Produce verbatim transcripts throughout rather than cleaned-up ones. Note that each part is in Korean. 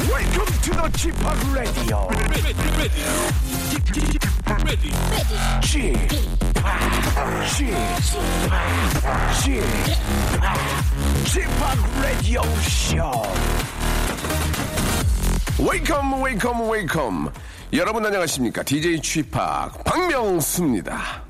Welcome to the 지팍 Radio. 지팍 Radio Show. Welcome, welcome, welcome. 여러분 안녕하십니까? 디제이 지팍 박명수입니다.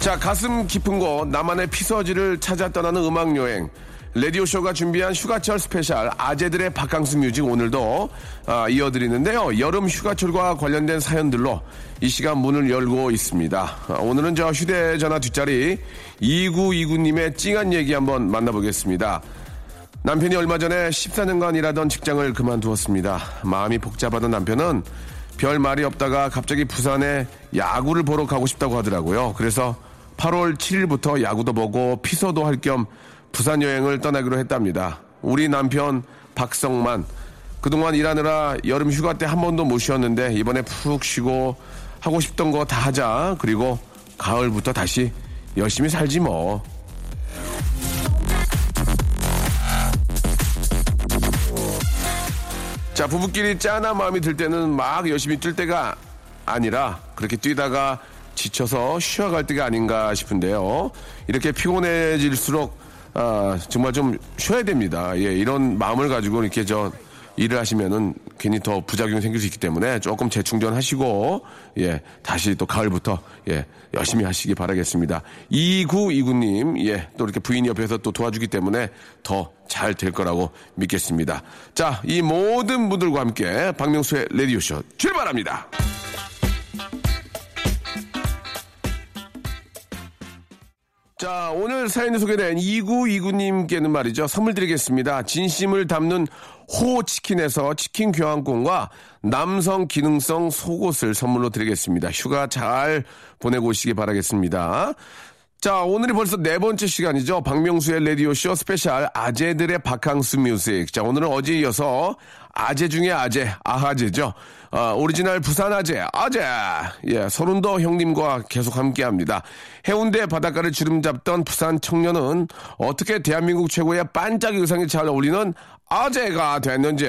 자, 가슴 깊은 곳 나만의 피서지를 찾아 떠나는 음악여행 라디오쇼가 준비한 휴가철 스페셜 아재들의 바캉스 뮤직 오늘도 아, 이어드리는데요. 여름 휴가철과 관련된 사연들로 이 시간 문을 열고 있습니다. 아, 오늘은 저 휴대전화 뒷자리 이구이구 님의 찡한 얘기 한번 만나보겠습니다. 남편이 얼마 전에 십사 년간 일하던 직장을 그만두었습니다. 마음이 복잡하던 남편은 별 말이 없다가 갑자기 부산에 야구를 보러 가고 싶다고 하더라고요. 그래서 팔월 칠일부터 야구도 보고 피서도 할 겸 부산 여행을 떠나기로 했답니다. 우리 남편 박성만, 그동안 일하느라 여름 휴가 때 한 번도 못 쉬었는데 이번에 푹 쉬고 하고 싶던 거 다 하자. 그리고 가을부터 다시 열심히 살지 뭐. 자, 부부끼리 짠한 마음이 들 때는 막 열심히 뛸 때가 아니라 그렇게 뛰다가 지쳐서 쉬어갈 때가 아닌가 싶은데요. 이렇게 피곤해질수록 아, 정말 좀 쉬어야 됩니다. 예, 이런 마음을 가지고 이렇게 저 일을 하시면은 괜히 더 부작용이 생길 수 있기 때문에 조금 재충전하시고 예, 다시 또 가을부터 예, 열심히 하시기 바라겠습니다. 이구이구 님, 예, 또 이렇게 부인 옆에서 또 도와주기 때문에 더 잘 될 거라고 믿겠습니다. 자, 이 모든 분들과 함께 박명수의 라디오쇼 출발합니다. 자, 오늘 사연이 소개된 이구이구 님께는 말이죠. 선물 드리겠습니다. 진심을 담는 호치킨에서 치킨 교환권과 남성 기능성 속옷을 선물로 드리겠습니다. 휴가 잘 보내고 오시기 바라겠습니다. 자, 오늘이 벌써 네 번째 시간이죠. 박명수의 라디오쇼 스페셜 아재들의 바캉스 뮤직. 자, 오늘은 어제 이어서 아재 중에 아재, 아하재죠. 어, 오리지널 부산 아재, 아재. 예, 설운도 형님과 계속 함께 합니다. 해운대 바닷가를 주름잡던 부산 청년은 어떻게 대한민국 최고의 반짝 의상에 잘 어울리는 아재가 됐는지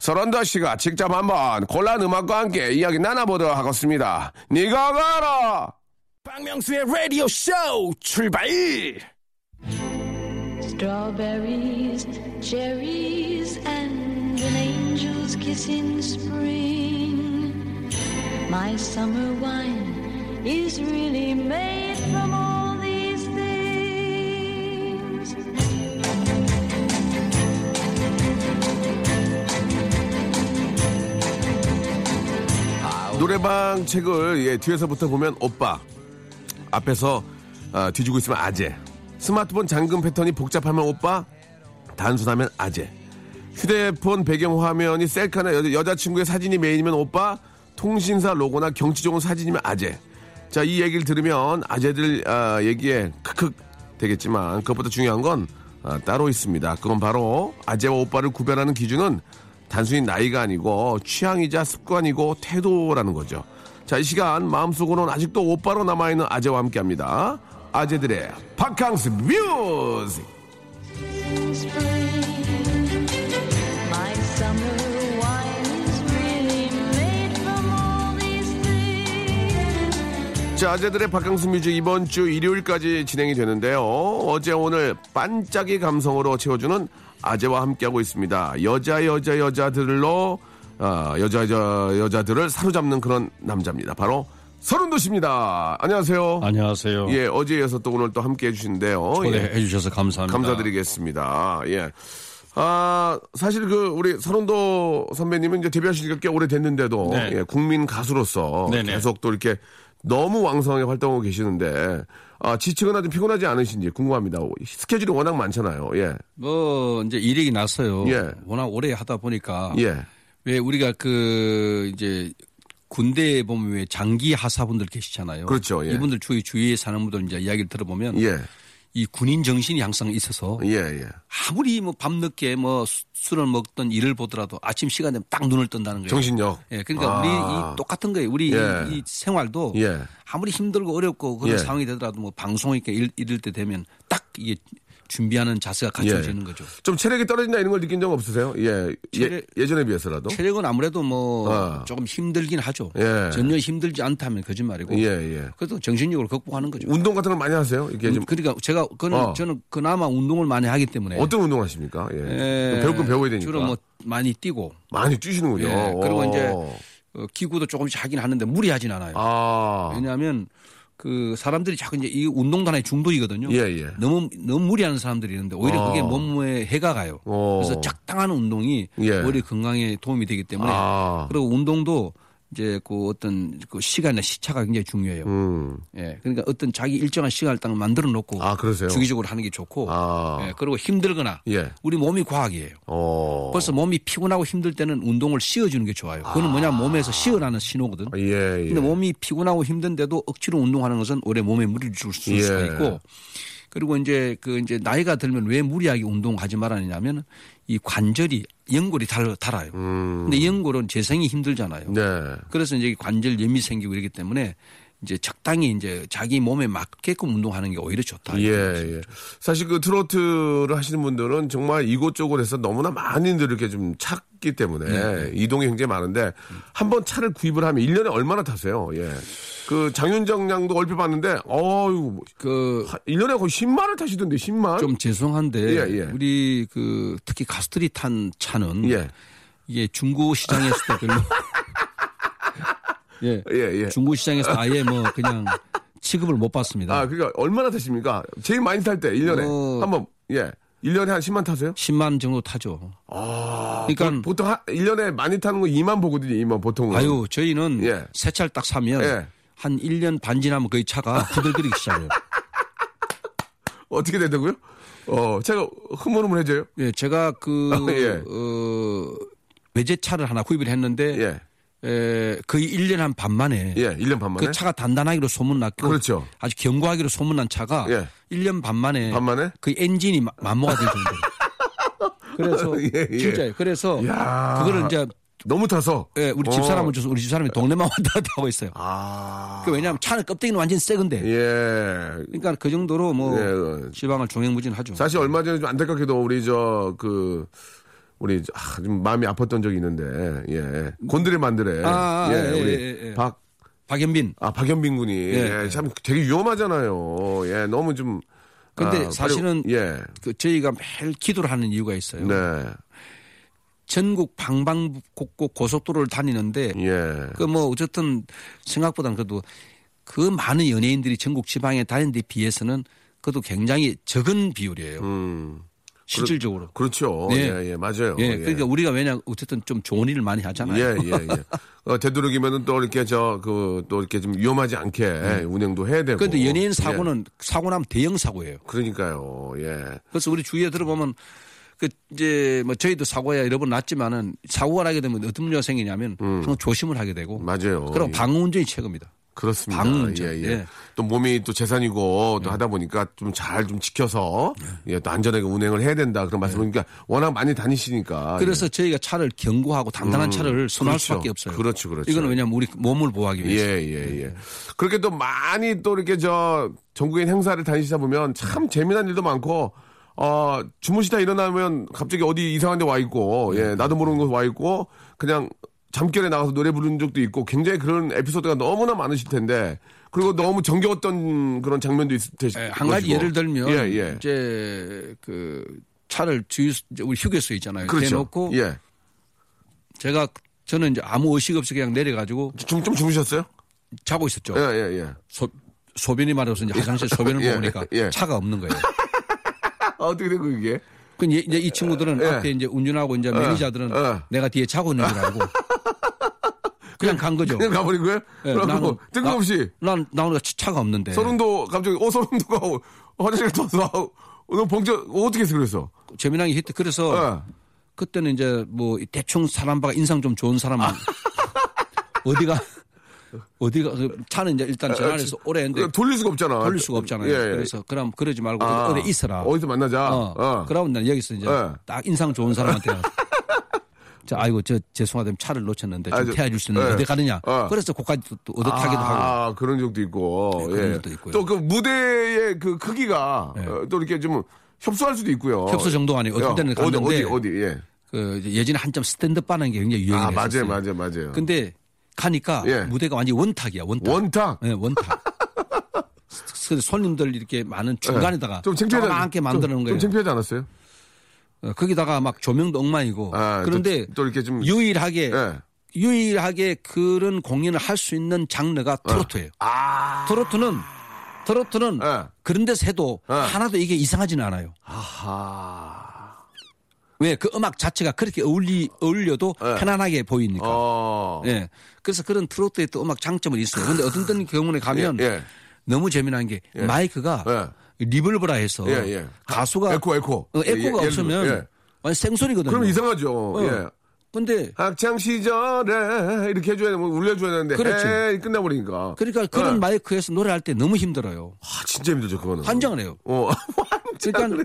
설운도 씨가 직접 한번 골라온 음악과 함께 이야기 나눠보도록 하겠습니다. 니가 가라! 박명수의 라디오 쇼 출발! Strawberries, cherries and an angel's kiss in spring. My summer wine is really made from all these things. 노래방 책을 예, 뒤에서부터 보면 오빠, 앞에서 어, 뒤지고 있으면 아재, 스마트폰 잠금 패턴이 복잡하면 오빠, 단순하면 아재, 휴대폰 배경화면이 셀카나 여, 여자친구의 사진이 메인이면 오빠, 통신사 로고나 경치 좋은 사진이면 아재. 자, 이 얘기를 들으면 아재들 어, 얘기에 크크 되겠지만 그것보다 중요한 건 어, 따로 있습니다. 그건 바로 아재와 오빠를 구별하는 기준은 단순히 나이가 아니고 취향이자 습관이고 태도라는 거죠. 자, 이 시간 마음속으로는 아직도 오빠로 남아있는 아재와 함께합니다. 아재들의 바캉스 뮤직. 자, 아재들의 바캉스 뮤직 이번 주 일요일까지 진행이 되는데요. 어제 오늘 반짝이 감성으로 채워주는 아재와 함께하고 있습니다. 여자 여자 여자들로 아, 여자, 저, 여자들을 사로잡는 그런 남자입니다. 바로 설운도 씨입니다. 안녕하세요. 안녕하세요. 예, 어제에서 또 오늘 또 함께 해주신데요. 초대해 예. 주셔서 감사합니다. 감사드리겠습니다. 예. 아, 사실 그 우리 설운도 선배님은 이제 데뷔하신 지가 꽤 오래됐는데도 네. 예, 국민 가수로서 네네. 계속 또 이렇게 너무 왕성하게 활동하고 계시는데 아, 지치거나 좀 피곤하지 않으신지 궁금합니다. 스케줄이 워낙 많잖아요. 예. 뭐 이제 일이 났어요. 예. 워낙 오래 하다 보니까 예. 왜 우리가 그 이제 군대에 보면 왜 장기 하사분들 계시잖아요. 그렇죠. 예. 이분들 주위 주위에 사는 분들 이제 이야기를 들어보면 예. 이 군인 정신이 항상 있어서 예, 예. 아무리 뭐 밤늦게 뭐 술을 먹던 일을 보더라도 아침 시간 되면 딱 눈을 뜬다는 거예요. 정신력. 예, 그러니까 아. 우리 이 똑같은 거예요. 우리 예. 이, 이 생활도 예. 아무리 힘들고 어렵고 그런 예. 상황이 되더라도 뭐 방송이 이럴 때 되면 딱 이게 준비하는 자세가 갖춰지는 예. 거죠. 좀 체력이 떨어진다 이런 걸 느낀 적 없으세요? 예, 체력, 예 예전에 비해서라도. 체력은 아무래도 뭐 아. 조금 힘들긴 하죠. 예. 전혀 힘들지 않다면 거짓말이고. 예, 예. 그래도 정신력으로 극복하는 거죠. 운동 같은 걸 많이 하세요? 이게 좀. 그러니까 제가 그는 어. 저는 그나마 운동을 많이 하기 때문에. 어떤 운동 하십니까? 예. 예. 배울 건 배워야 되니까. 주로 뭐 많이 뛰고. 많이 뛰시는군요. 예. 그리고 이제 기구도 조금씩 하긴 하는데 무리하진 않아요. 아. 왜냐하면. 그 사람들이 자꾸 이제 이 운동도 하나의 중독이거든요. 예, 예. 너무 너무 무리하는 사람들이 있는데 오히려 아. 그게 몸에 해가 가요. 오. 그래서 적당한 운동이 예. 오히려 건강에 도움이 되기 때문에 아. 그리고 운동도 이제 그 어떤 그 시간이나 시차가 굉장히 중요해요. 음. 예, 그러니까 어떤 자기 일정한 시간을 딱 만들어 놓고 아, 그러세요? 주기적으로 하는 게 좋고 아. 예, 그리고 힘들거나 예. 우리 몸이 과학이에요. 오. 벌써 몸이 피곤하고 힘들 때는 운동을 씌워주는 게 좋아요. 아. 그건 뭐냐 몸에서 씌어라는 신호거든. 예, 예. 근데 몸이 피곤하고 힘든데도 억지로 운동하는 것은 오래 몸에 무리를 줄 수 예. 수가 있고 그리고 이제 그 이제 나이가 들면 왜 무리하게 운동하지 말아냐면 이 관절이 연골이 달, 달아요. 음. 근데 연골은 재생이 힘들잖아요. 네. 그래서 이제 관절 염이 생기고 이러기 때문에 이제 적당히 이제 자기 몸에 맞게끔 운동하는 게 오히려 좋다. 예, 예. 사실 그 트로트를 하시는 분들은 정말 이곳저곳 해서 너무나 많은 분들 이렇게 좀 찾기 때문에 네. 이동이 굉장히 많은데 한번 차를 구입을 하면 일 년에 얼마나 타세요? 예. 그 장윤정 양도 얼핏 봤는데 어유 그 일 년에 거의 십만을 타시던데 십만. 좀 죄송한데 예, 예. 우리 그 특히 가수들이 탄 차는 예. 이게 중고 시장에서도 별로 예. 예, 예. 중고 시장에서 아예 뭐 그냥 취급을 못 받습니다. 아, 그러니까 얼마나 타십니까? 제일 많이 탈 때 일 년에 어... 한번 예. 일 년에 한 십만 타세요? 십만 정도 타죠. 아. 그러니까 보통 하, 일 년에 많이 타는 거 이만 보거든요. 이만 보통은. 아유, 저희는 예. 새 차를 딱 사면 예. 한 일 년 반 지나면 거의 차가 후들거리기 시작해요. 어떻게 된다고요? 어, 제가 흐물흐물해져요? 예, 제가 그 아, 예. 어, 외제차를 하나 구입을 했는데 예. 에, 거의 일 년 한 반 만에. 예, 일 년 반 만에. 그 차가 단단하기로 소문났고. 그렇죠. 아주 견고하기로 소문난 차가. 예. 일 년 반 만에. 반 만에? 그 엔진이 만모가 될 정도. 그래서. 예, 예. 진짜요. 그래서. 야. 그거를 이제. 너무 타서. 예, 우리 집사람을 어. 줘서 우리 집사람이 동네만 왔다 갔다 하고 있어요. 아. 그 왜냐하면 차는 껍데기는 완전 새 건데. 예. 그러니까 그 정도로 뭐. 예. 지방을 종횡무진하죠. 사실 얼마 전에 좀 안타깝게도 우리 저 그. 우리 아, 좀 마음이 아팠던 적이 있는데 예 곤드레 만드레 아, 아, 예, 예, 우리 예, 예, 예. 박 박연빈 아 박연빈 군이 예, 예, 참 되게 위험하잖아요. 예 너무 좀 근데 아, 사실은 바로, 예 그 저희가 매일 기도를 하는 이유가 있어요. 네 전국 방방곡곡 고속도로를 다니는데 예 그 뭐 어쨌든 생각보다는 그래도 그 많은 연예인들이 전국 지방에 다니는 데 비해서는 그것도 굉장히 적은 비율이에요. 음. 실질적으로. 그렇죠. 네. 예, 예, 맞아요. 예, 그러니까 예. 우리가 왜냐, 어쨌든 좀 좋은 일을 많이 하잖아요. 예, 예, 예. 어, 되도록이면은 또 이렇게 저, 그, 또 이렇게 좀 위험하지 않게 예. 운행도 해야 되고. 그런데 연예인 사고는 예. 사고 나면 대형 사고예요. 그러니까요, 예. 그래서 우리 주위에 들어보면 그, 이제, 뭐, 저희도 사고야 여러 번 났지만은 사고가 나게 되면 어떤 문제가 생기냐면 음. 항상 조심을 하게 되고. 맞아요. 그럼 예. 방어운전이 최고입니다. 그렇습니다. 방문제. 예, 예. 예. 또 몸이 또 재산이고 또 예. 하다 보니까 좀 잘 좀 지켜서 예. 예, 또 안전하게 운행을 해야 된다. 그런 말씀이니까 예. 워낙 많이 다니시니까. 그래서 예. 저희가 차를 견고하고 단단한 음, 차를 선호할 그렇죠. 수밖에 없어요. 그렇죠, 그렇죠. 이건 왜냐면 우리 몸을 보호하기 위해서. 예, 예, 예. 그렇게 또 많이 또 이렇게 저 전국의 행사를 다니시다 보면 참 재미난 일도 많고. 어, 주무시다 일어나면 갑자기 어디 이상한 데 와 있고, 예, 나도 모르는 곳 와 있고, 그냥. 잠결에 나가서 노래 부르는 적도 있고 굉장히 그런 에피소드가 너무나 많으실 텐데 그리고 너무 정겨웠던 그런 장면도 있을 테시고 한 가지 예를 들면 예, 예. 이제 그 차를 주유 우리 휴게소 있잖아요. 그렇죠. 대놓고 예. 제가 저는 이제 아무 의식 없이 그냥 내려가지고 좀, 좀 주무셨어요? 자고 있었죠. 예, 예, 예. 소, 소변이 마려워서 이제 화장실 소변을 예, 보니까 예. 차가 없는 거예요. 어떻게 된 거예요 이게? 그 이제 이 친구들은 예. 앞에 이제 운전하고 이제 예. 매니저들은 예. 내가 뒤에 차고 있는 줄 알고 그냥 간 거죠. 그냥 가버린 거예요? 네, 나는 뜬금없이. 난 나 오늘 차가 없는데. 설운도 갑자기 어 설운도가 화장실 갔다 와서 오늘 봉적 어떻게 해서 그랬어? 재미난 게 히트 그래서 네. 그때는 이제 뭐 대충 사람 봐가 인상 좀 좋은 사람만 아. 어디가 어디가 차는 이제 일단 전화해서 오래 했는데 돌릴 수가 없잖아. 돌릴 수가 없잖아요. 예, 예. 그래서 그럼 그러지 말고 아. 어디 있어라. 어디서 만나자. 어. 어. 그러면 난 여기서 이제 네. 딱 인상 좋은 사람한테. 자, 아이고, 저, 죄송하다면 차를 놓쳤는데, 좀 태워줄 수 있는데, 예. 어디 가느냐. 어. 그래서 거기까지 또, 또 얻어 타기도 아, 하고. 아, 그런 적도 있고. 네, 그런 예. 것도 있고요. 또 그 무대의 그 크기가 예. 또 이렇게 좀 협소할 수도 있고요. 협소 정도 아니에요. 어떤 때는 어디, 갔는데 어디, 어디, 예. 그, 예전에 한참 스탠드업 빠는 게 굉장히 유행했어요. 아, 맞아요, 맞아요, 맞아요. 근데 가니까 예. 무대가 완전히 원탁이야, 원탁. 원탁? 예, 원탁. 손님들 이렇게 많은 중간에다가 예. 좀 창피하지, 않게 만드는 좀, 거예요. 좀 창피하지 않았어요? 거기다가 막 조명도 엉망이고 아, 그런데 또, 또 이렇게 좀 유일하게 예. 유일하게 그런 공연을 할 수 있는 장르가 트로트예요. 아. 트로트는 트로트는 예. 그런 데서 해도 예. 하나도 이게 이상하지는 않아요. 아하. 왜? 그 음악 자체가 그렇게 어울리 어울려도 예. 편안하게 보이니까. 어. 예. 그래서 그런 트로트의 또 음악 장점은 있어요. 그런데 어떤 경우에 가면 예. 예. 너무 재미난 게 예. 마이크가. 예. 리블브라 해서 예, 예. 가수가 에코 에코 어, 에코가 예, 없으면 예. 완전 생소리거든요. 그럼 이상하죠. 어. 예. 근데 학창 시절에 이렇게 해줘야 뭐 울려줘야 되는데 그렇죠. 끝나버리니까. 그러니까 그런 예. 마이크에서 노래할 때 너무 힘들어요. 아 진짜 힘들죠 그거는. 환장을 해요. 어, 그러니까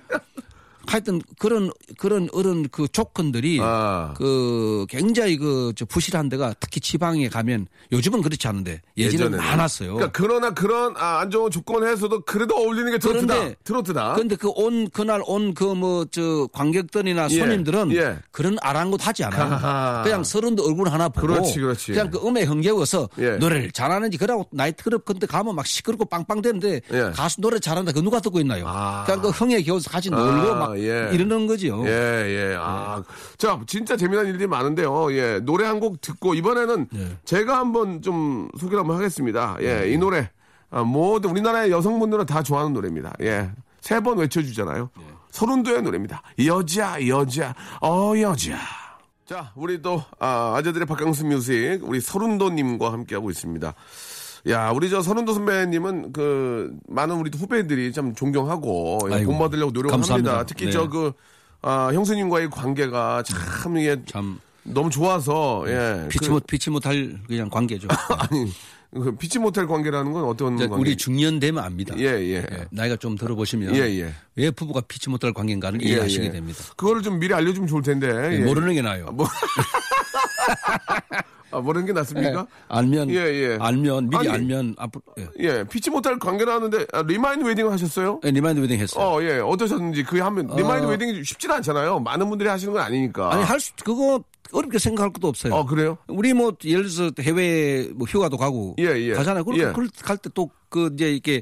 하여튼 그런 그런 어른 그 조건들이 아. 그 굉장히 그 저 부실한 데가 특히 지방에 가면 요즘은 그렇지 않은데 예전에는 많았어요. 그러니까 그러나 그런 아, 안 좋은 조건에서도 그래도 어울리는 게 트로트다. 그런데, 트로트다. 그런데 그 온 그날 온 그 뭐 저 관객들이나 예. 손님들은 예. 그런 아랑곳하지 않아요. 아하. 그냥 서른도 얼굴 하나 보고 그렇지, 그렇지. 그냥 그 음에 흥겨워서 예. 노래를 잘하는지 그러고 나이트클럽 근데 가면 막 시끄럽고 빵빵대는데 예. 가수 노래 잘한다 그 누가 듣고 있나요? 아. 그냥 그 흥에 겨워서 같이 놀고 아. 막 예. 이러는 거죠. 예, 예. 아. 자, 진짜 재미난 일들이 많은데요. 예. 노래 한 곡 듣고, 이번에는 예. 제가 한번 좀 소개를 한번 하겠습니다. 예. 예. 이 노래. 아, 모든 우리나라의 여성분들은 다 좋아하는 노래입니다. 예. 세 번 외쳐주잖아요. 예. 설운도의 노래입니다. 여자, 여자, 어, 여자. 자, 우리 또, 아, 아재들의 박강수 뮤직, 우리 설운도님과 함께하고 있습니다. 야, 우리 저 설운도 선배님은 그 많은 우리 후배들이 참 존경하고 아이고, 돈 받으려고 노력합니다. 특히 네. 저 그 아, 형수님과의 관계가 참 이게 참 너무 좋아서 예. 피치 그, 못 피치 못할 그냥 관계죠. 아니 피치 못할 관계라는 건 어떤 관계? 우리 중년 되면 압니다. 예, 예. 예 나이가 좀 들어보시면 예, 예. 왜 부부가 피치 못할 관계인가를 예, 이해하시게 예. 됩니다. 그거를 좀 미리 알려주면 좋을 텐데 예, 예. 모르는 게 나아요. 뭐. 아, 모르는 게 낫습니까? 예, 알면, 예, 예. 알면, 미리 아니, 알면, 앞으로, 예. 예, 피치 못할 관계라는데, 아, 리마인드 웨딩을 하셨어요? 예, 리마인드 웨딩 했어요. 어, 예, 어떠셨는지, 그게 하면, 어... 리마인드 웨딩이 쉽진 않잖아요. 많은 분들이 하시는 건 아니니까. 아니, 할 수, 그거, 어렵게 생각할 것도 없어요. 어, 그래요? 우리 뭐, 예를 들어서 해외, 뭐, 휴가도 가고. 예, 예. 가잖아요. 그럼, 예. 그럴 갈 때 또, 그, 이제, 이렇게,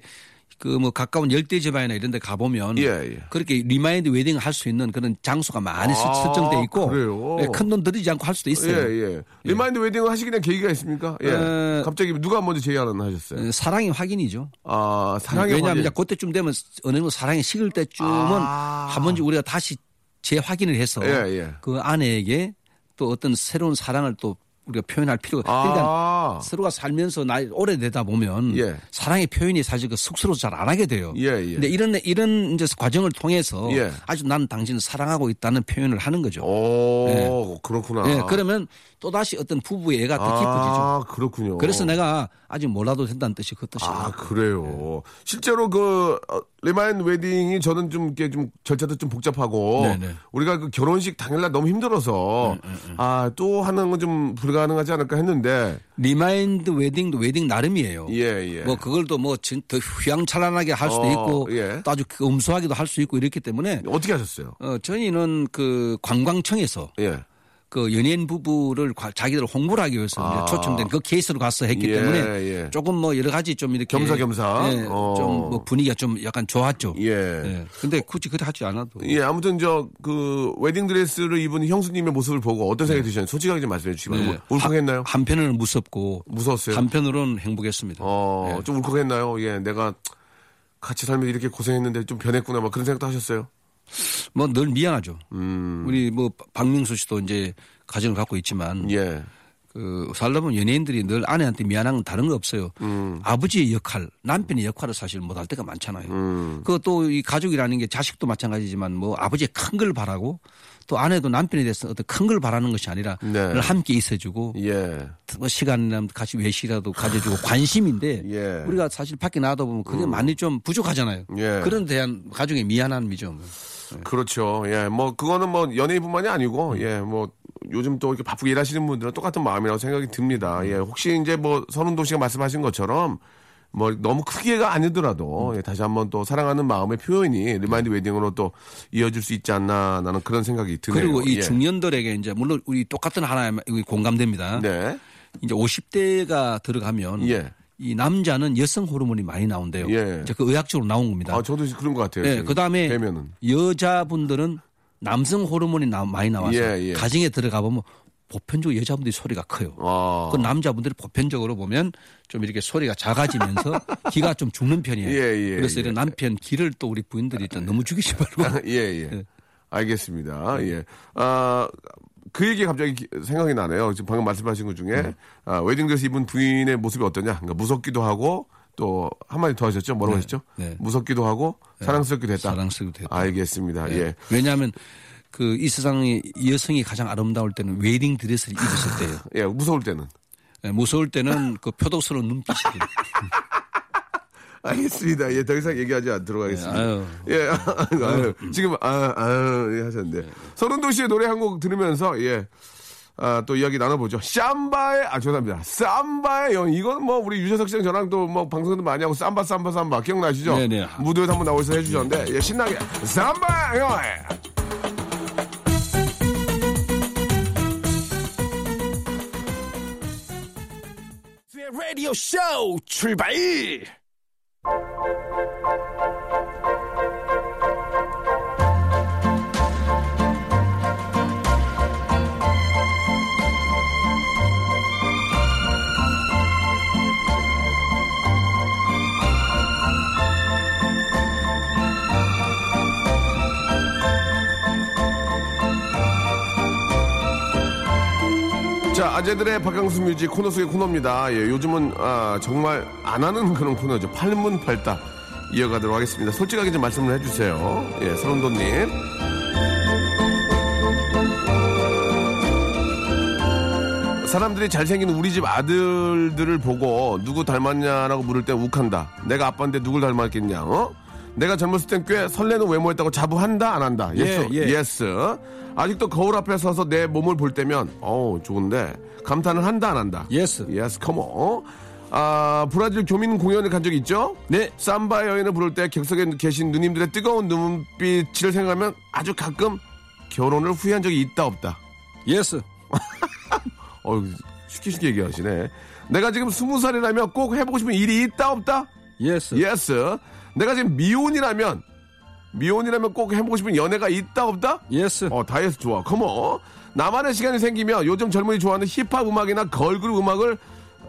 그, 뭐, 가까운 열대 지방이나 이런 데 가보면. 예, 예. 그렇게 리마인드 웨딩을 할 수 있는 그런 장소가 많이 설정되어 아, 있고. 그래요? 예, 큰 돈 들이지 않고 할 수도 있어요. 예, 예. 리마인드 예. 웨딩을 하시게 된 계기가 있습니까? 예. 에... 갑자기 누가 먼저 제의하라는 하셨어요? 에, 사랑의 확인이죠. 아, 사랑의 왜냐하면 확인. 왜냐하면 그때쯤 되면 어느 정도 사랑이 식을 때쯤은 아. 한 번쯤 우리가 다시 재확인을 해서. 예, 예. 그 아내에게 또 어떤 새로운 사랑을 또 우리가 표현할 필요가 아~ 그러니까 서로가 살면서 나이 오래되다 보면 예. 사랑의 표현이 사실 그 쑥스러워서 잘 안 하게 돼요. 그런데 예, 예. 이런 이런 이제 과정을 통해서 예. 아주 난 당신을 사랑하고 있다는 표현을 하는 거죠. 오 예. 그렇구나. 예, 그러면 또 다시 어떤 부부의 애가 더 깊어지죠. 아 그렇군요. 그래서 내가 아직 몰라도 된다는 뜻이 그 뜻이에요. 아 그래요. 예. 실제로 그 리마인드 웨딩이 저는 좀 이렇게 좀 절차도 좀 복잡하고 네네. 우리가 그 결혼식 당일날 너무 힘들어서 음, 음, 음. 아 또 하는 건 좀 불가. 가능하지 않을까 했는데 리마인드 웨딩도 웨딩 나름이에요. 예, 예. 뭐 그걸 또 뭐 더 휘황찬란하게 할 수도 어, 있고 예. 또 아주 음소하게도 할 수 있고 이렇기 때문에 어떻게 하셨어요? 어, 저희는 그 관광청에서 예. 그 연예인 부부를 자기들 홍보를 하기 위해서 아. 초청된 그 케이스로 가서 했기 예, 때문에 예. 조금 뭐 여러 가지 좀 이렇게 겸사겸사 예, 어. 좀 뭐 분위기가 좀 약간 좋았죠. 예. 예. 근데 굳이 그렇게 하지 않아도. 예. 아무튼 저 그 웨딩 드레스를 입은 형수님의 모습을 보고 어떤 생각이 예. 드셨는지 솔직하게 좀 말씀해 주시고요. 예. 울컥했나요? 한편으로는 무섭고 무서웠어요. 한편으로는 행복했습니다. 어, 예. 좀 울컥했나요? 예. 내가 같이 살면서 이렇게 고생했는데 좀 변했구나. 막 그런 생각도 하셨어요? 뭐 늘 미안하죠. 음. 우리 뭐 박명수 씨도 이제 가정을 갖고 있지만 예. 그 살다 보면 연예인들이 늘 아내한테 미안한 건 다른 거 없어요. 음. 아버지의 역할, 남편의 역할을 사실 못할 때가 많잖아요. 음. 그것도 이 가족이라는 게 자식도 마찬가지지만 뭐 아버지의 큰 걸 바라고 또 아내도 남편에 대해서 어떤 큰 걸 바라는 것이 아니라 네. 늘 함께 있어주고 예. 뭐 시간이나 같이 외식이라도 가져주고 관심인데 예. 우리가 사실 밖에 나가다 보면 그게 음. 많이 좀 부족하잖아요. 예. 그런 대한 가족의 미안함이죠. 예. 그렇죠. 예, 뭐 그거는 뭐 연예인뿐만이 아니고 예, 뭐. 요즘 또 이렇게 바쁘게 일하시는 분들은 똑같은 마음이라고 생각이 듭니다. 예, 혹시 이제 뭐 설운도 씨가 말씀하신 것처럼 뭐 너무 크게가 아니더라도 예, 다시 한번 또 사랑하는 마음의 표현이 리마인드 웨딩으로 또 이어질 수 있지 않나 나는 그런 생각이 드네요. 그리고 이 예. 중년들에게 이제 물론 우리 똑같은 하나에 공감됩니다. 네. 이제 오십 대가 들어가면. 예. 이 남자는 여성 호르몬이 많이 나온대요. 예. 이제 그 의학적으로 나온 겁니다. 아, 저도 그런 것 같아요. 예. 그 다음에 여자분들은 남성 호르몬이 나, 많이 나와서 예, 예. 가정에 들어가 보면 보편적으로 여자분들이 소리가 커요. 아. 그 남자분들이 보편적으로 보면 좀 이렇게 소리가 작아지면서 기가 좀 죽는 편이에요. 예, 예, 그래서 예. 이런 남편 기를 또 우리 부인들이 일단 너무 죽이지 말고. 예, 예. 예. 알겠습니다. 예. 아, 그 얘기 갑자기 생각이 나네요. 지금 방금 말씀하신 것 중에 네. 아, 웨딩드레스 입은 부인의 모습이 어떠냐. 그러니까 무섭기도 하고. 또 한마디 더 하셨죠? 뭐라고 네, 하셨죠? 네. 무섭기도 하고 사랑스럽기도 했다. 사랑스럽기도 했다. 알겠습니다. 네. 예. 왜냐하면 그 이 세상에 여성이 가장 아름다울 때는 웨딩 드레스를 입었을 때예요. 예, 무서울 때는. 예, 무서울 때는 그 표독스러운 눈빛이죠. 알겠습니다. 예, 더 이상 얘기하지 않도록 하겠습니다. 아유, 예, 아유, 아유, 아유, 아유. 지금 아, 아유 예, 하셨는데 설운도 씨의 노래 한 곡 들으면서 예. 아, 또 이야기 나눠보죠. 쌈바의, 아, 죄송합니다. 쌈바의 연. 이건 뭐, 우리 유재석 씨랑 저랑 또 뭐, 방송도 많이 하고, 쌈바, 쌈바, 쌈바. 기억나시죠? 네네. 무도에서 한번 나오셔서 해주셨는데, 예, 신나게. 쌈바, 연! 라디오 쇼 출발! 자, 아재들의 박강수 뮤직 코너 속의 코너입니다. 예, 요즘은 아, 정말 안 하는 그런 코너죠. 팔문팔답 이어가도록 하겠습니다. 솔직하게 좀 말씀을 해주세요. 예, 설운도님. 사람들이 잘생긴 우리 집 아들들을 보고 누구 닮았냐라고 물을 때 욱한다. 내가 아빠인데 누굴 닮았겠냐. 어? 내가 젊었을 땐 꽤 설레는 외모였다고 자부한다 안 한다. 예스. 예, 예. 예스. 아직도 거울 앞에 서서 내 몸을 볼 때면 어우 좋은데 감탄을 한다 안 한다. 예스. 예스 컴온. 아, 브라질 교민 공연을 간 적이 있죠? 네. 삼바 여인을 부를 때 객석에 계신 누님들의 뜨거운 눈빛을 생각하면 아주 가끔 결혼을 후회한 적이 있다 없다. 예스. 어우 쉽게 쉽게 얘기하시네. 내가 지금 스무 살이라면 꼭 해보고 싶은 일이 있다 없다. 예스. 예스. 내가 지금 미혼이라면 미혼이라면 꼭 해보고 싶은 연애가 있다 없다? 예스. 어, 다이어트 좋아. 컴온. 나만의 시간이 생기면 요즘 젊은이 좋아하는 힙합 음악이나 걸그룹 음악을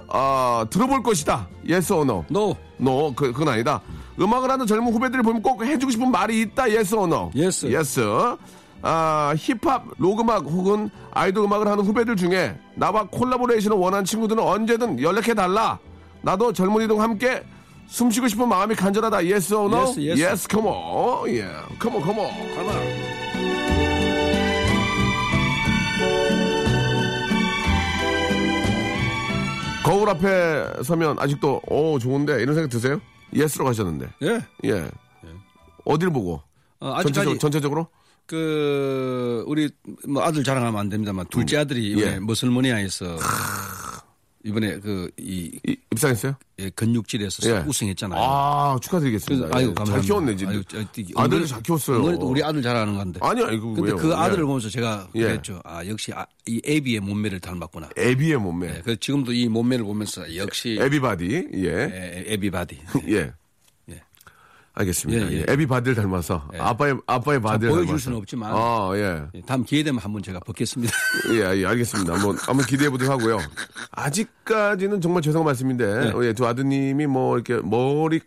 어, 들어볼 것이다. 예스 or no? No. No. 그, 그건 아니다. 음악을 하는 젊은 후배들을 보면 꼭 해주고 싶은 말이 있다. 예스 or no? 예스. 예스. 아, 힙합, 록음악 혹은 아이돌 음악을 하는 후배들 중에 나와 콜라보레이션을 원하는 친구들은 언제든 연락해달라. 나도 젊은이들과 함께 숨쉬고 싶은 마음이 간절하다. Yes or no? Yes, yes. Yes, come on. Yeah. Come on, come on. Come on. 거울 앞에 서면 아직도 오 좋은데 이런 생각 드세요? Yes로 가셨는데. 예. 예. 예. 어딜 보고? 어, 전체적으로, 전체적으로? 그 우리 뭐 아들 자랑하면 안 됩니다만 둘째 음. 아들이 예. 머슬머니아에서 이번에 그 이 입상했어요? 예, 근육질에서 예. 우승했잖아요. 아, 축하드리겠습니다. 그래서, 아유, 예. 감사합니다. 잘 키웠는지. 아들을 잘 키웠어요. 그래도 우리 아들 잘하는 건데. 아니요, 이거 근데 왜요? 그 아들을 예. 보면서 제가 예. 그랬죠. 아, 역시 아, 이 애비의 몸매를 닮았구나. 애비의 몸매. 예, 그래서 지금도 이 몸매를 보면서 역시 애비바디. 예. 예 애비바디. 예. 예. 알겠습니다. 예, 예. 애비바디를 닮아서 예. 아빠의 아빠의 바디를 보여줄 닮아서. 수는 없지만. 아, 예. 다음 기회 되면 한번 제가 벗겠습니다. 예, 예, 알겠습니다. 한번 한번 기대해 보도록 하고요. 아직까지는 정말 죄송한 말씀인데, 네. 예, 두 아드님이 뭐, 이렇게 머리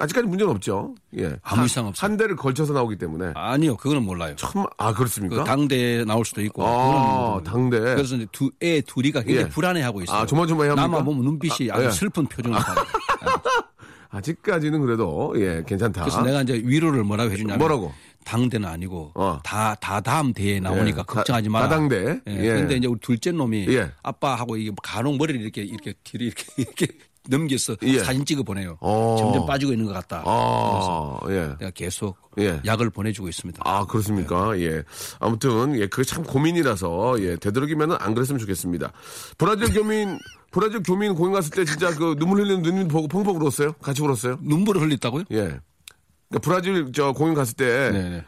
아직까지 문제는 없죠. 예. 아무 이상 없어요. 한 대를 걸쳐서 나오기 때문에. 아니요, 그거는 몰라요. 참, 아, 그렇습니까? 그 당대에 나올 수도 있고. 아, 당대. 그래서 이제 두, 애 둘이가 굉장히 예. 불안해하고 있어요. 아, 조마조마해 합니까? 남아 보면 눈빛이 아, 아주 예. 슬픈 표정을 하고. 아직까지는 그래도, 예, 괜찮다. 그래서 내가 이제 위로를 뭐라고 해주냐면. 뭐라고? 당대는 아니고, 어. 다, 다 다음 대에 나오니까 예. 걱정하지 마라. 다 당대. 예. 예. 그런데 이제 우리 둘째 놈이 예. 아빠하고 이게 간혹 머리를 이렇게, 이렇게, 뒤로 이렇게, 이렇게. 넘겨서 예. 사진 찍어 보내요. 오. 점점 빠지고 있는 것 같다. 아, 예. 내가 계속 예. 약을 보내주고 있습니다. 아, 그렇습니까? 네. 예. 아무튼 예, 그게 참 고민이라서 예, 되도록이면은 안 그랬으면 좋겠습니다. 브라질 교민 브라질 교민 공연 갔을 때 진짜 그 눈물 흘리는 눈 보고 펑펑 울었어요? 같이 울었어요? 눈물을 흘렸다고요? 예. 그러니까 브라질 저 공연 갔을 때. 네네.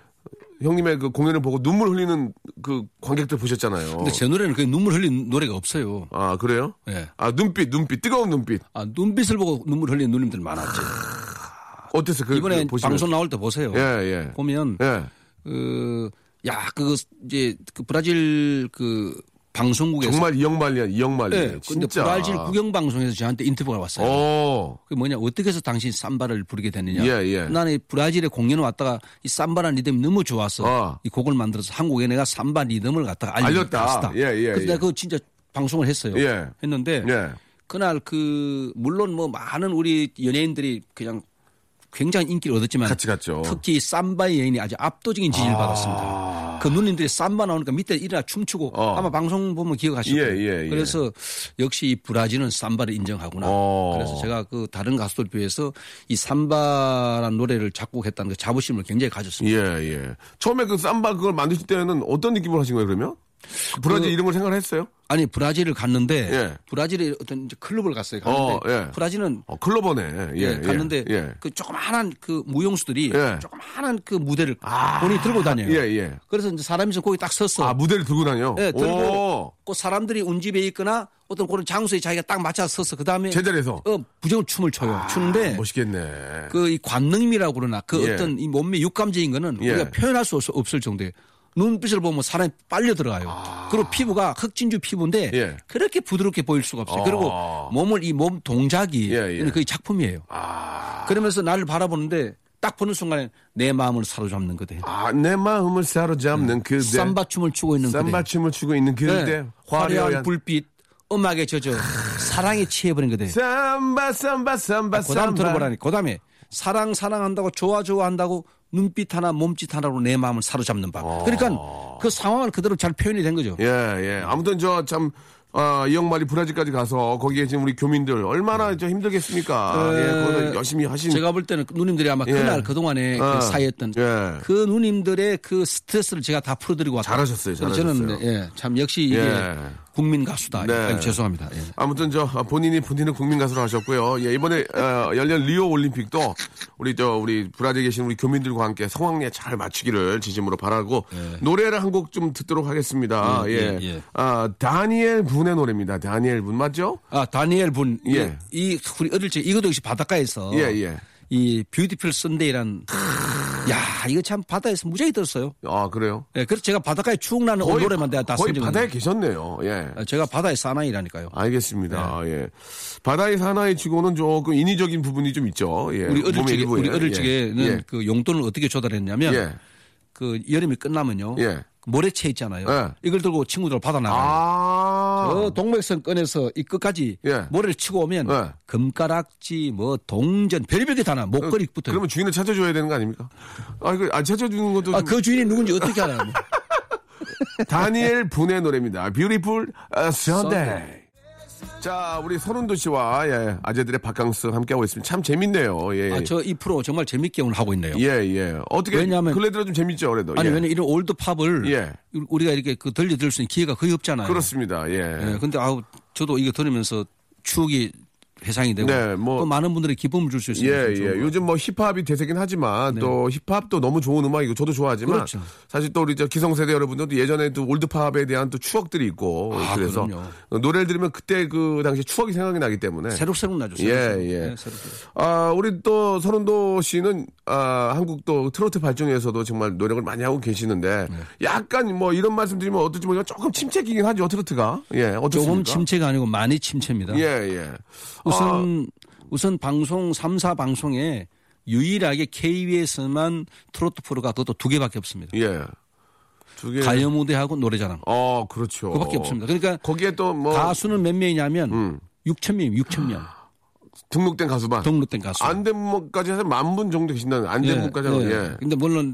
형님의 그 공연을 보고 눈물 흘리는 그 관객들 보셨잖아요. 근데 제 노래는 그 눈물 흘리는 노래가 없어요. 아, 그래요? 예. 네. 아, 눈빛, 눈빛, 뜨거운 눈빛. 아, 눈빛을 보고 눈물 흘리는 누님들 많았죠. 어땠어요? 그, 이번에 그 방송 나올 때 보세요. 예, 예. 보면, 예. 그, 야, 그, 이제, 그 브라질 그, 방송국에서 정말 이영말이야 이영말이에요. 네, 근데 브라질 국영방송에서 저한테 인터뷰가 왔어요. 오. 그게 뭐냐, 어떻게 해서 당신이 삼바를 부르게 됐느냐. 예, 예. 나는 브라질에 공연을 왔다가 이 삼바라는 리듬이 너무 좋아서 어. 이 곡을 만들어서 한국에 내가 삼바 리듬을 갖다가 알렸다. 예, 예, 그래서 예. 내가 그거 진짜 방송을 했어요. 예. 했는데 예. 그날 그 물론 뭐 많은 우리 연예인들이 그냥 굉장히 인기를 얻었지만 같이 갔죠. 특히 삼바의 여인이 아주 압도적인 지지를 아~ 받았습니다. 그 누님들이 삼바 나오니까 밑에 일어나 춤추고 어. 아마 방송 보면 기억하실 거예요. 예, 예, 예. 그래서 역시 이 브라질은 삼바를 인정하구나. 어. 그래서 제가 그 다른 가수들 비해서 이 삼바라는 노래를 작곡했다는 그 자부심을 굉장히 가졌습니다. 예, 예. 처음에 그 삼바 그걸 만드실 때는 어떤 느낌으로 하신 거예요, 그러면? 브라질 그, 이런 걸 생각을 했어요? 아니, 브라질을 갔는데 예. 브라질에 어떤 이제 클럽을 갔어요. 갔는데 어, 예. 브라질은 어, 클럽어네. 예, 예, 갔는데 예. 그 조그마한 그 무용수들이 예. 조그마한 그 무대를 아~ 본인이 들고 다녀요. 예, 예. 그래서 이제 사람이 거기 딱 서서 아, 무대를 들고 다녀. 예, 들고 그 사람들이 운 집에 있거나 어떤 그런 장소에 자기가 딱 맞춰 서서 그다음에 제자리에서 어, 부정 춤을 춰요. 아, 추는데 멋있겠네. 그 이 관능미라고 그러나 그 예. 어떤 이 몸매 육감적인 거는 예. 우리가 표현할 수 없을 정도예요. 눈빛을 보면 사람이 빨려 들어가요. 아~ 그리고 피부가 흑진주 피부인데 예. 그렇게 부드럽게 보일 수가 없어요. 아~ 그리고 몸을 이 몸 동작이 예, 예. 거의 작품이에요. 아~ 그러면서 나를 바라보는데 딱 보는 순간에 내 마음을 사로잡는 그대. 아, 내 마음을 사로잡는 음. 그대. 삼바춤을 추고 있는 그대. 삼바춤을 추고 있는 그대. 네. 화려한, 화려한 불빛. 음악에 젖어 사랑에 취해버린 그대. 삼바 삼바 삼바 아, 삼바. 그 다음에 그 다음에 사랑 사랑한다고 좋아 좋아한다고 눈빛 하나 몸짓 하나로 내 마음을 사로잡는 방. 어. 그러니까 그 상황을 그대로 잘 표현이 된 거죠. 예, 예. 아무튼 저 참 어, 이영말이 브라질까지 가서 거기에 지금 우리 교민들 얼마나 네. 저 힘들겠습니까? 에... 예, 거기서 열심히 하신. 제가 볼 때는 누님들이 아마 예. 그날 그동안에 예. 그 사이였던 예. 그 누님들의 그 스트레스를 제가 다 풀어드리고 왔어요. 잘하셨어요, 잘하셨어요. 저는 예, 참 역시 이게 예. 국민 가수다. 네. 아유, 죄송합니다. 예. 아무튼 저 본인이 본인은 국민 가수로 하셨고요. 예, 이번에 어, 열린 리오 올림픽도 우리 저 우리 브라질에 계신 우리 교민들과 함께 성황리에 잘 마치기를 진심으로 바라고 예. 노래를 한 곡 좀 듣도록 하겠습니다. 예, 예. 예, 예. 아, 다니엘 분의 노래입니다. 다니엘 분 맞죠? 아, 다니엘 분. 예. 이 우리 어릴 적 이것도 역시 바닷가에서 예, 예. 이 뷰티풀 선데이란 야, 이거 참 바다에서 무지하게 들었어요. 아, 그래요? 예, 그래서 제가 바닷가에 추억 나는 거의, 노래만 내가 다 거의 바다에 계셨네요. 예. 제가 바다의 사나이라니까요. 알겠습니다. 예. 예. 바다의 사나이 치고는 조금 인위적인 부분이 좀 있죠. 예. 우리 어릴 적에, 우리 어릴 적에는 예. 그 용돈을 어떻게 조달했냐면 예. 그 여름이 끝나면요. 예. 모래채 있잖아요. 예. 이걸 들고 친구들 받아 나가요. 아~ 동맥선 꺼내서 이 끝까지 예. 모래를 치고 오면 예. 금가락지, 뭐 동전, 별의별 게 다 나. 목걸이부터. 그러면 주인을 찾아줘야 되는 거 아닙니까? 아, 이거 안 찾아주는 것도. 아, 좀... 그 주인이 누군지 어떻게 알아요? 다니엘 분의 노래입니다. Beautiful Sunday. 자, 우리 설운도 씨와 예, 아재들의 박강수 함께하고 있습니다. 참 재밌네요. 예. 아, 저 이 프로 정말 재밌게 오늘 하고 있네요. 예, 예. 어떻게 왜냐하면 근래 들어 좀 재밌죠, 그래도. 아니, 예. 왜냐면 이런 올드 팝을 예. 우리가 이렇게 그 들려 들을 수 있는 기회가 거의 없잖아요. 그렇습니다. 예. 예. 근데 아우 저도 이거 들으면서 추억이 회상이 되고 네, 뭐, 또 많은 분들의 기쁨을 줄 수 있습니다. 예, 예. 요즘 뭐 힙합이 대세긴 하지만 네. 또 힙합도 너무 좋은 음악이고 저도 좋아하지만 그렇죠. 사실 또 우리 저 기성세대 여러분들도 예전에 또 올드팝에 대한 또 추억들이 있고 아, 그래서 그럼요. 노래를 들으면 그때 그 당시 추억이 생각이 나기 때문에 새록새록 나죠. 새록새록. 예, 예. 네, 아, 우리 또 설운도 씨는 아, 한국 또 트로트 발전에서도 정말 노력을 많이 하고 계시는데 네. 약간 뭐 이런 말씀드리면 어떨지 모르지만 조금 침체이긴 하죠, 트로트가. 예, 어떻습니까? 조금 침체가 아니고 많이 침체입니다. 예, 예. 우선, 아. 우선 방송, 삼 사 방송에 유일하게 케이비에스만 트로트 프로가 그것도 두 개밖에 없습니다. 예. 두 개. 가요 무대하고 노래자랑. 어, 그렇죠. 그밖에 없습니다. 그러니까 거기에 또 뭐 가수는 몇 명이냐면 음. 육천 명입니다. 육천 명. 등록된 가수만. 등록된 가수. 안 된 분까지 해서 만 분 정도 계신다는 안 된 예, 분까지 하면 예. 예. 근데 물론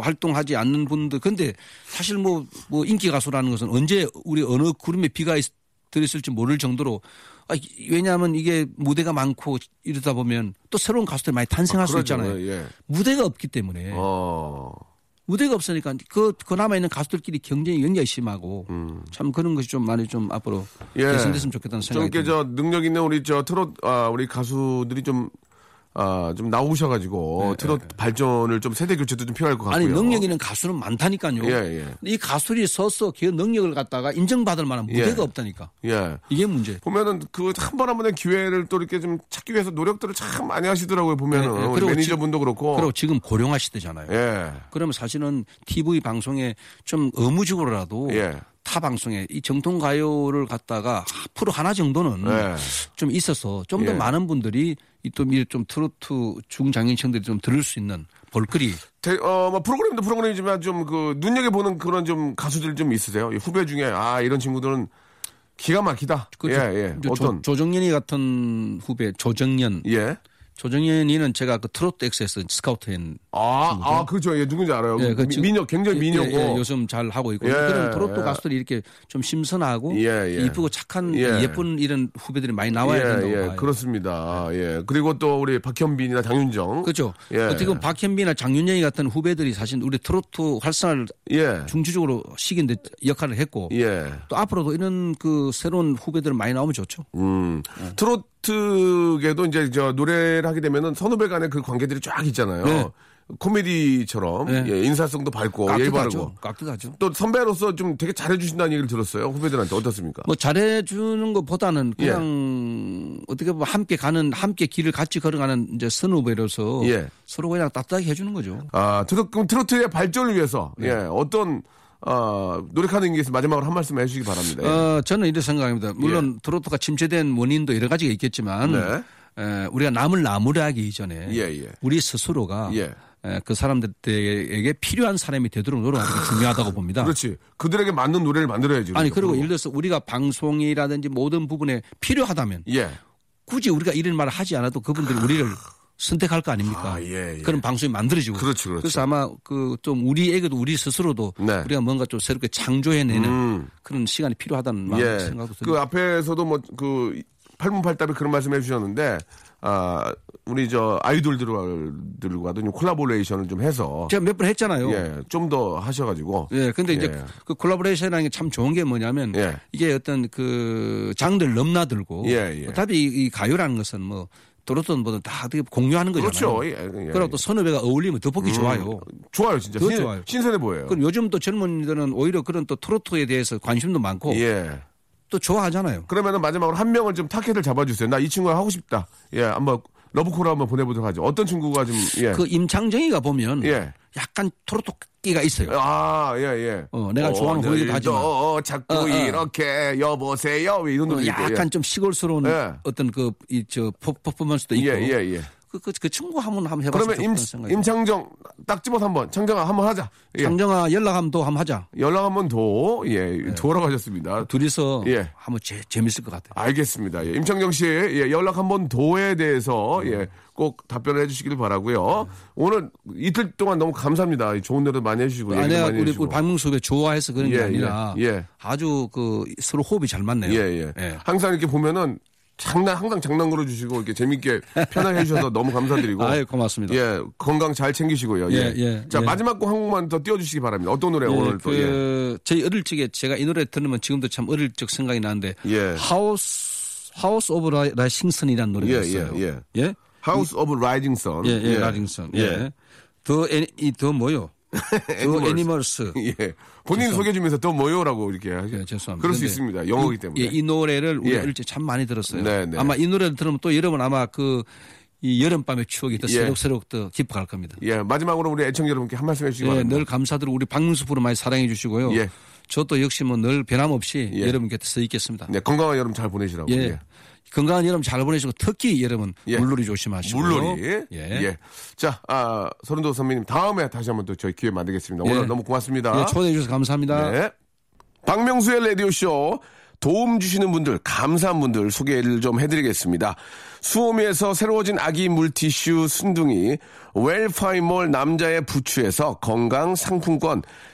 활동하지 않는 분들 근데 사실 뭐, 뭐 인기 가수라는 것은 언제 우리 어느 구름에 비가 있, 들었을지 모를 정도로 아, 왜냐하면 이게 무대가 많고 이러다 보면 또 새로운 가수들이 많이 탄생할 아, 수 있잖아요. 예. 무대가 없기 때문에. 어. 무대가 없으니까 그, 그 남아있는 가수들끼리 경쟁이 굉장히 심하고 음. 참 그런 것이 좀 많이 좀 앞으로 예. 개선됐으면 좋겠다는 생각이 듭니다. 저 능력 있는 우리 저 트롯, 아, 우리 가수들이 좀, 아, 좀 나오셔가지고 예, 트롯 예. 발전을 좀 세대 교체도 좀 필요할 것 같고요. 아니 능력 있는 가수는 많다니까요. 예, 예. 이 가수들이 서서 그 능력을 갖다가 인정받을 만한 무대가 예. 없다니까. 예. 이게 문제. 보면은 그 한 번 한 번의 기회를 또 이렇게 좀 찾기 위해서 노력들을 참 많이 하시더라고요. 보면은 예, 예. 우리 매니저분도 그렇고. 그리고 지금 고령화 시대잖아요. 예. 그러면 사실은 티비 방송에 좀 의무적으로라도. 예. 타 방송에 이 정통 가요를 갖다가 앞으로 하나 정도는 예. 좀 있어서 좀 더 예. 많은 분들이 또 미리 좀 트로트 중장년층들이 좀 들을 수 있는 볼거리. 어, 뭐 프로그램도 프로그램이지만 좀 그 눈여겨 보는 그런 좀 가수들 좀 있으세요? 후배 중에 아 이런 친구들은 기가 막히다. 그 예, 예. 조, 어떤 조정연이 같은 후배 조정연. 예. 조정연이는 제가 그 트로트 엑스에서 스카우트한 아, 친구죠. 아, 그렇죠. 예, 누군지 알아요. 예, 그 미녀, 굉장히 미녀고. 예, 예, 요즘 잘 하고 있고. 예, 그런 트로트 예. 가수들이 이렇게 좀 심선하고 예, 예. 이쁘고 착한 예. 예쁜 이런 후배들이 많이 나와야 예, 된다고 봐요. 예, 그렇습니다. 예. 예. 그리고 또 우리 박현빈이나 장윤정. 그렇죠. 예. 어떻게 보면 박현빈이나 장윤정이 같은 후배들이 사실 우리 트로트 활성화를 예. 중추적으로 시킨 데 역할을 했고 예. 또 앞으로도 이런 그 새로운 후배들 많이 나오면 좋죠. 음. 예. 트로트 트에도 이제 저 노래를 하게 되면은 선후배 간의 그 관계들이 쫙 있잖아요. 네. 코미디처럼 네. 예, 인사성도 밝고 예의 바르고 깍듯하죠. 또 선배로서 좀 되게 잘해주신다는 얘기를 들었어요. 후배들한테 어떻습니까? 뭐 잘해주는 것보다는 그냥 예. 어떻게 보면 함께 가는 함께 길을 같이 걸어가는 이제 선후배로서 예. 서로 그냥 따뜻하게 해주는 거죠. 아 트로트, 그럼 트로트의 발전을 위해서 네. 예, 어떤 어, 노력하는 게 마지막으로 한 말씀 해주시기 바랍니다. 예. 어, 저는 이런 생각입니다. 물론 예. 트로트가 침체된 원인도 여러 가지가 있겠지만 네. 에, 우리가 남을 나무라기 이전에 예, 예. 우리 스스로가 예. 에, 그 사람들에게 필요한 사람이 되도록 노력하는 게 중요하다고 봅니다. 그렇지. 그들에게 맞는 노래를 만들어야지. 아니 그리고 예를 들어서 우리가 방송이라든지 모든 부분에 필요하다면 예. 굳이 우리가 이런 말을 하지 않아도 그분들이 우리를 선택할 거 아닙니까? 아, 예, 예. 그런 방송이 만들어지고. 그렇죠, 그렇죠. 그래서 아마 그 좀 우리에게도 우리 스스로도 네. 우리가 뭔가 좀 새롭게 창조해내는 음. 그런 시간이 필요하다는 예. 생각도 듭니다. 그 앞에서도 뭐 그 팔문팔답에 그런 말씀해 주셨는데 아 우리 저 아이돌들과도 콜라보레이션을 좀 해서 제가 몇 번 했잖아요. 예, 좀 더 하셔가지고. 예, 근데 이제 예. 그 콜라보레이션이라는 게 참 좋은 게 뭐냐면 예. 이게 어떤 그 장들 넘나들고. 예, 예. 어차피 이, 이 가요라는 것은 뭐. 들었던 다 되게 공유하는 거잖아요. 그렇죠. 예, 예, 예. 그럼 또 선후배가 어울리면 더 보기 음, 좋아요. 좋아요, 진짜. 더 신, 좋아요. 신선해 보여요. 그럼 요즘 또 젊은이들은 오히려 그런 또 트로트에 대해서 관심도 많고 예. 또 좋아하잖아요. 그러면은 마지막으로 한 명을 좀 타겟을 잡아주세요. 나 이 친구랑 하고 싶다. 예, 한번 러브콜 한번 보내보도록 하죠. 어떤 친구가 좀 예. 그 임창정이가 보면 예. 약간 트로트 끼가 있어요. 아, 예, 예. 어, 내가 어, 좋아하는 곡이기도 하지만. 어, 자꾸 어, 어. 이렇게 여보세요. 이 정도 어, 약간 예. 좀 시골스러운 예. 어떤 그 이 저 퍼포먼스도 있고. 예, 예, 예. 그, 그, 그 친구 한번 한번 해봤으면 좋겠다는 생각이. 임창정 딱 집어서 한번 창정아 한번 하자. 예. 창정아 연락 한번 더 한번 하자. 연락 한번 더 예, 예. 돌아가셨습니다. 둘이서 예. 한번 재, 재밌을 것 같아요. 알겠습니다. 예. 임창정 씨 예. 연락 한번 더에 대해서 예. 꼭 답변을 해주시길 바라고요. 네. 오늘 이틀 동안 너무 감사합니다. 좋은 노래 많이 해주시고 아니, 많이 우리 해주시고. 박명수 후배 좋아해서 그런 게 예, 아니라 예, 예. 아주 그 서로 호흡이 잘 맞네요. 예, 예. 예. 항상 이렇게 보면은. 장난 항상 장난 걸어주시고 이렇게 재밌게 편하게 해주셔서 너무 감사드리고. 아유 고맙습니다. 예 건강 잘 챙기시고요. 예, 예. 예 자 예. 마지막 곡 한 곡만 더 띄워주시기 바랍니다. 어떤 노래 예, 오늘 그, 또? 예. 저희 어릴 적에 제가 이 노래 들으면 지금도 참 어릴 적 생각이 나는데. 예. 하우스 하우스 오브 라이징슨이라는 노래가 예, 있어요. 예. 예. 예. 하우스 오브 라이징슨. 예, 예. 라이징슨. 예. 예. 더 애 이 더 뭐요? 더 애니멀스. 예. 본인 죄송합니다. 소개 주면서 또 뭐요라고 이렇게 하죠. 예, 죄송합니다. 그럴 수 있습니다. 영어이기 때문에. 이, 예, 이 노래를 우리 어릴 예. 때 참 많이 들었어요. 네, 네. 아마 이 노래를 들으면 또 여러분 아마 그 이 여름밤의 추억이 더 새록새록 더 깊어갈 겁니다. 예. 마지막으로 우리 애청자 여러분께 한 말씀 해주시기 예, 바랍니다. 늘 감사드리고 우리 박명수 프로 많이 사랑해 주시고요. 예. 저도 역시 뭐 늘 변함없이 예. 여러분 곁에 서 있겠습니다. 네, 건강한 여름 잘 보내시라고. 예. 예. 건강한 여름 잘 보내시고 특히 여러분 예. 물놀이 조심하시고요. 물놀이. 예. 예. 자, 아, 설운도 선배님 다음에 다시 한번 또 저희 기회 만들겠습니다. 오늘 예. 너무 고맙습니다. 예, 초대해 주셔서 감사합니다. 네. 박명수의 라디오쇼 도움 주시는 분들 감사한 분들 소개를 좀 해드리겠습니다. 수오미에서 새로워진 아기 물티슈 순둥이, 웰파이몰 남자의 부추에서 건강 상품권,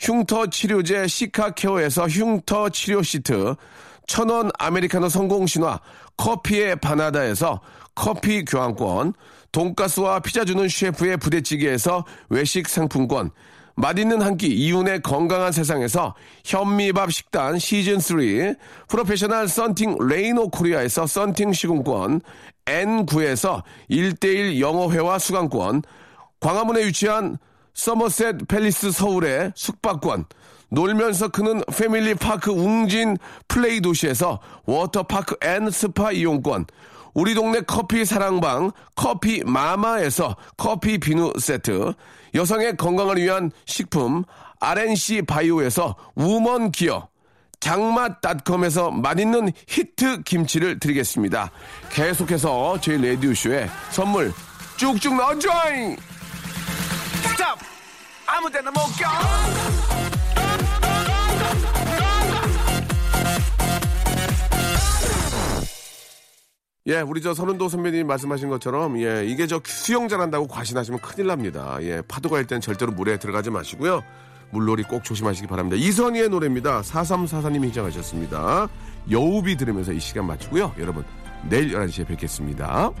흉터치료제 시카케어에서 흉터치료시트, 천원 아메리카노 성공신화 커피의 바나다에서 커피 교환권, 돈가스와 피자 주는 셰프의 부대찌개에서 외식 상품권, 맛있는 한 끼 이윤의 건강한 세상에서 현미밥 식단 시즌 쓰리, 프로페셔널 썬팅 레이노 코리아에서 썬팅 시공권, 엔 구에서 일 대일 영어회화 수강권, 광화문에 위치한 서머셋 팰리스 서울의 숙박권, 놀면서 크는 패밀리파크 웅진 플레이 도시에서 워터파크 앤 스파 이용권, 우리 동네 커피 사랑방 커피 마마에서 커피 비누 세트, 여성의 건강을 위한 식품 알엔씨 바이오에서 우먼 기어, 장맛닷컴에서 맛있는 히트 김치를 드리겠습니다. 계속해서 저희 라디오쇼에 선물 쭉쭉 넣어줘잉. 스탑! 아무데나 못 껴! 예, 우리 저 설운도 선배님이 말씀하신 것처럼, 예, 이게 저 수영 잘한다고 과신하시면 큰일 납니다. 예, 파도가 일 땐 절대로 물에 들어가지 마시고요. 물놀이 꼭 조심하시기 바랍니다. 이선희의 노래입니다. 사삼사사님이 신청하셨습니다. 여우비 들으면서 이 시간 마치고요. 여러분, 내일 열한 시에 뵙겠습니다.